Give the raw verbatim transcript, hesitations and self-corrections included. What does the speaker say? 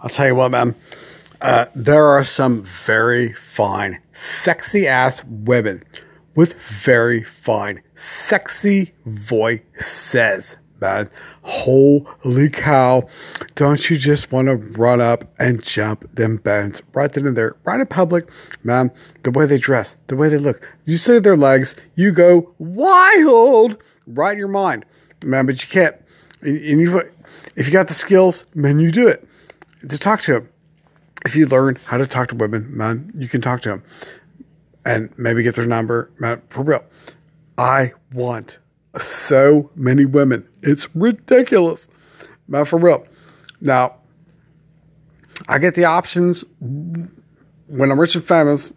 I'll tell you what, man. Uh, there are some very fine, sexy-ass women with very fine, sexy voices, man. Holy cow. Don't you just want to run up and jump them bands right then and there, right in public, man? The way they dress, the way they look. You see their legs, you go wild right in your mind, man, but you can't. And, and you, if you got the skills, man, you do it. To talk to them. If you learn how to talk to women, man, you can talk to them and maybe get their number, man, for real. I want so many women. It's ridiculous, man, for real. Now, I get the options when I'm rich and famous.